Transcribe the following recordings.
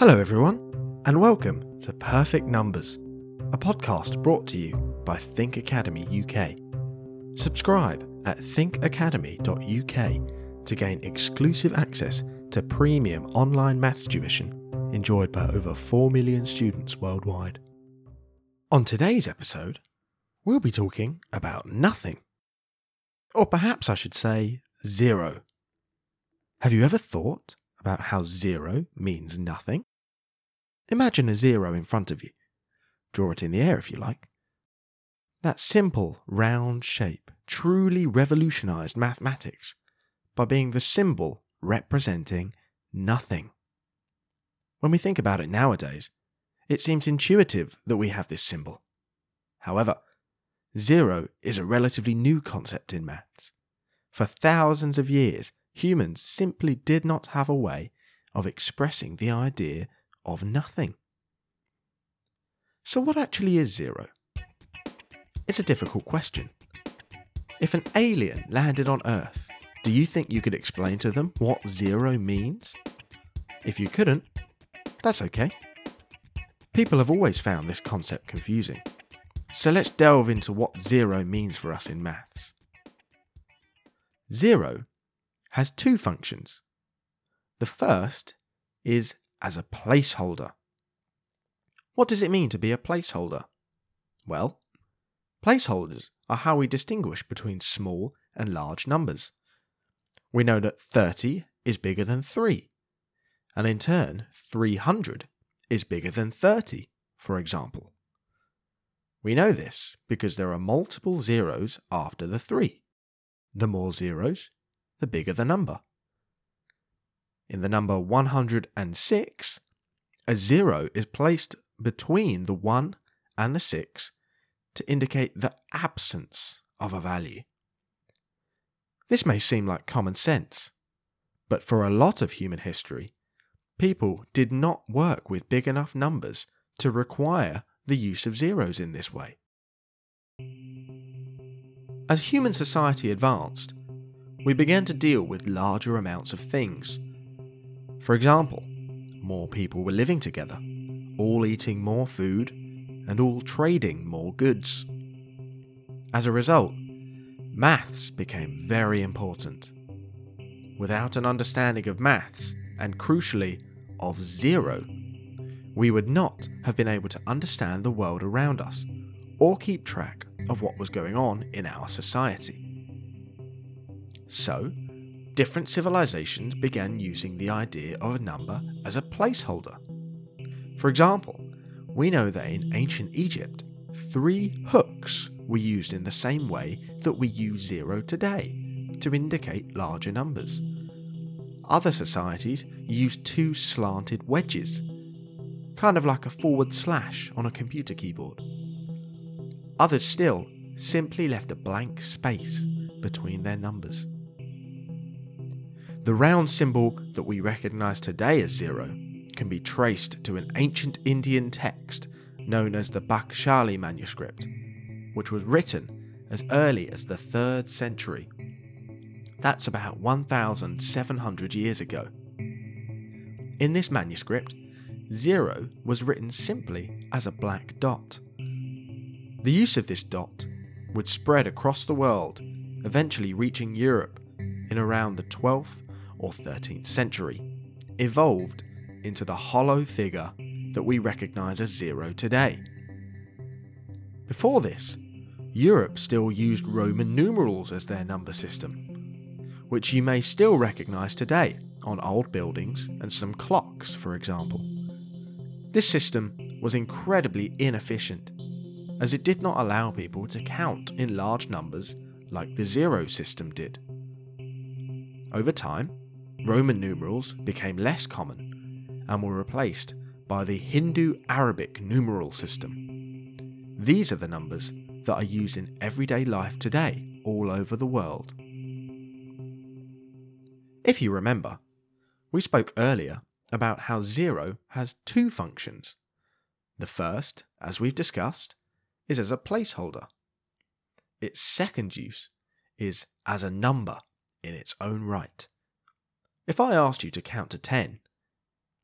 Hello everyone, and welcome to Perfect Numbers, a podcast brought to you by Think Academy UK. Subscribe at thinkacademy.uk to gain exclusive access to premium online maths tuition enjoyed by over 4 million students worldwide. On today's episode, we'll be talking about nothing. Or perhaps I should say zero. Have you ever thought about how zero means nothing? Imagine a zero in front of you. Draw it in the air if you like. That simple, round shape truly revolutionised mathematics by being the symbol representing nothing. When we think about it nowadays, it seems intuitive that we have this symbol. However, zero is a relatively new concept in maths. For thousands of years, humans simply did not have a way of expressing the idea of nothing. So what actually is zero? It's a difficult question. If an alien landed on Earth, do you think you could explain to them what zero means? If you couldn't, that's okay. People have always found this concept confusing. So let's delve into what zero means for us in maths. Zero has two functions. The first is as a placeholder. What does it mean to be a placeholder? Well, placeholders are how we distinguish between small and large numbers. We know that 30 is bigger than 3, and in turn 300 is bigger than 30, for example. We know this because there are multiple zeros after the 3. The more zeros, the bigger the number. In the number 106, a zero is placed between the 1 and the 6 to indicate the absence of a value. This may seem like common sense, but for a lot of human history, people did not work with big enough numbers to require the use of zeros in this way. As human society advanced, we began to deal with larger amounts of things. For example, more people were living together, all eating more food, and all trading more goods. As a result, maths became very important. Without an understanding of maths, and crucially, of zero, we would not have been able to understand the world around us, or keep track of what was going on in our society. So, different civilizations began using the idea of a number as a placeholder. For example, we know that in ancient Egypt, 3 hooks were used in the same way that we use zero today, to indicate larger numbers. Other societies used 2 slanted wedges, kind of like a forward slash on a computer keyboard. Others still simply left a blank space between their numbers. The round symbol that we recognise today as zero can be traced to an ancient Indian text known as the Bakshali manuscript, which was written as early as the 3rd century. That's about 1,700 years ago. In this manuscript, zero was written simply as a black dot. The use of this dot would spread across the world, eventually reaching Europe in around the 12th or 13th century, evolved into the hollow figure that we recognise as zero today. Before this, Europe still used Roman numerals as their number system, which you may still recognise today on old buildings and some clocks, for example. This system was incredibly inefficient, as it did not allow people to count in large numbers like the zero system did. Over time, Roman numerals became less common and were replaced by the Hindu-Arabic numeral system. These are the numbers that are used in everyday life today all over the world. If you remember, we spoke earlier about how zero has 2 functions. The first, as we've discussed, is as a placeholder. Its second use is as a number in its own right. If I asked you to count to 10,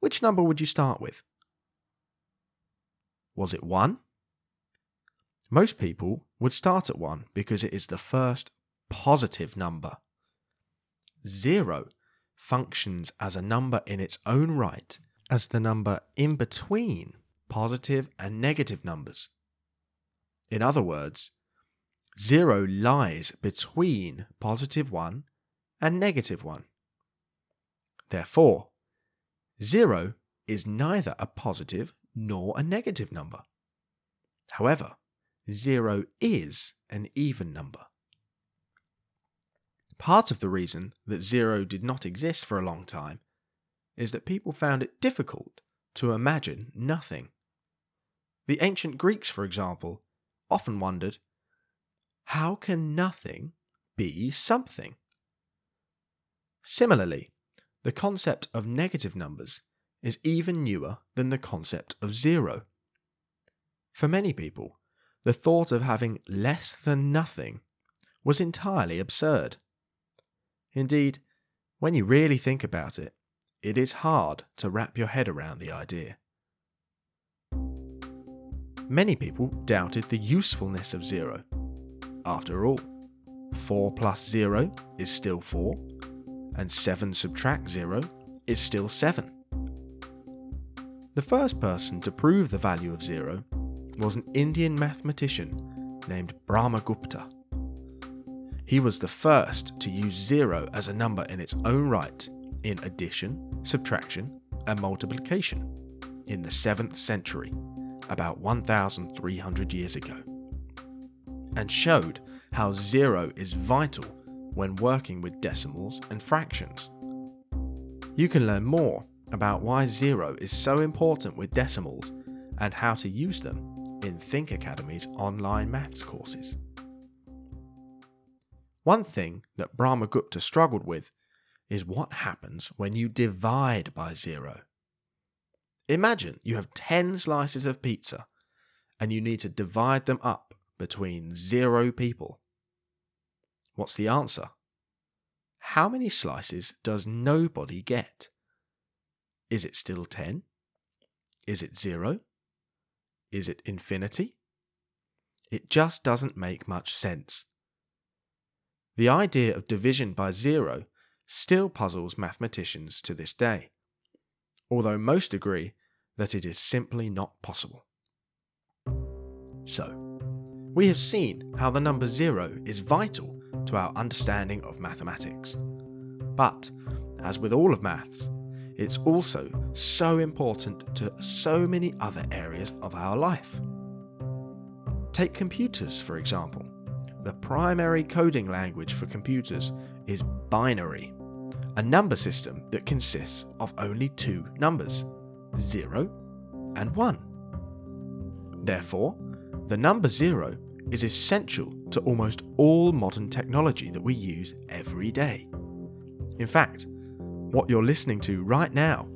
which number would you start with? Was it 1? Most people would start at 1 because it is the first positive number. 0 functions as a number in its own right, as the number in between positive and negative numbers. In other words, 0 lies between positive 1 and negative 1. Therefore, 0 is neither a positive nor a negative number. However, 0 is an even number. Part of the reason that 0 did not exist for a long time is that people found it difficult to imagine nothing. The ancient Greeks, for example, often wondered, how can nothing be something? Similarly, the concept of negative numbers is even newer than the concept of 0. For many people, the thought of having less than nothing was entirely absurd. Indeed, when you really think about it, it is hard to wrap your head around the idea. Many people doubted the usefulness of 0. After all, 4 plus 0 is still 4, and 7 subtract 0 is still 7. The first person to prove the value of 0 was an Indian mathematician named Brahmagupta. He was the first to use 0 as a number in its own right in addition, subtraction, and multiplication in the 7th century, about 1,300 years ago, and showed how 0 is vital when working with decimals and fractions. You can learn more about why 0 is so important with decimals and how to use them in Think Academy's online maths courses. One thing that Brahmagupta struggled with is what happens when you divide by 0. Imagine you have 10 slices of pizza and you need to divide them up between 0 people. What's the answer? How many slices does nobody get? Is it still 10? Is it 0? Is it infinity? It just doesn't make much sense. The idea of division by 0 still puzzles mathematicians to this day, although most agree that it is simply not possible. So, we have seen how the number 0 is vital to our understanding of mathematics. But, as with all of maths, it's also so important to so many other areas of our life. Take computers, for example. The primary coding language for computers is binary, a number system that consists of only 2 numbers, 0 and 1. Therefore, the number 0 is essential to almost all modern technology that we use every day. In fact, what you're listening to right now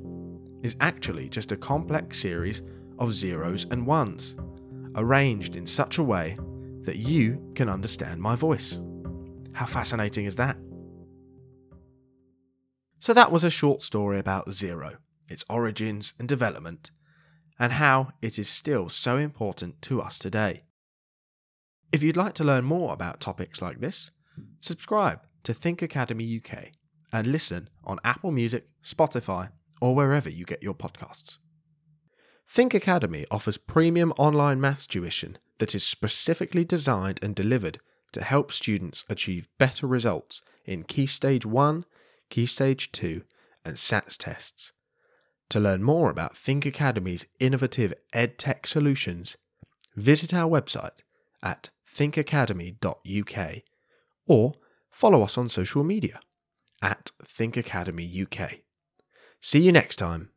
is actually just a complex series of zeros and ones, arranged in such a way that you can understand my voice. How fascinating is that? So that was a short story about 0, its origins and development, and how it is still so important to us today. If you'd like to learn more about topics like this, subscribe to Think Academy UK and listen on Apple Music, Spotify, or wherever you get your podcasts. Think Academy offers premium online maths tuition that is specifically designed and delivered to help students achieve better results in Key Stage 1, Key Stage 2, and SATs tests. To learn more about Think Academy's innovative edtech solutions, visit our website at thinkacademy.uk or follow us on social media at Think Academy UK. See you next time.